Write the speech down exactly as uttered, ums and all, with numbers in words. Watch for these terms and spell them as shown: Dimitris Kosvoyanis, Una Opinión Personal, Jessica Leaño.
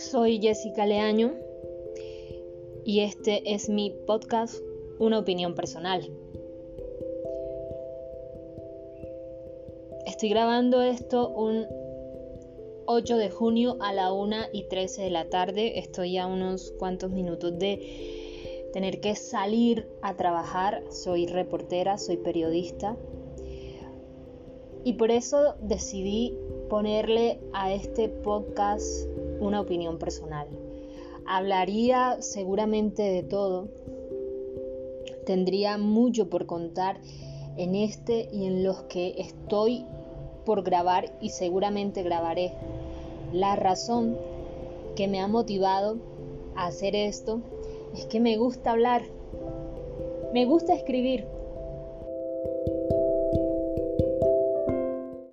Soy Jessica Leaño y este es mi podcast Una Opinión Personal. Estoy grabando esto un ocho de junio a la una y trece de la tarde. Estoy a unos cuantos minutos de tener que salir a trabajar. Soy reportera, soy periodista y por eso decidí ponerle a este podcast una opinión personal. Hablaría seguramente de todo. Tendría mucho por contar en este y en los que estoy por grabar y seguramente grabaré. La razón que me ha motivado a hacer esto es que me gusta hablar. Me gusta escribir.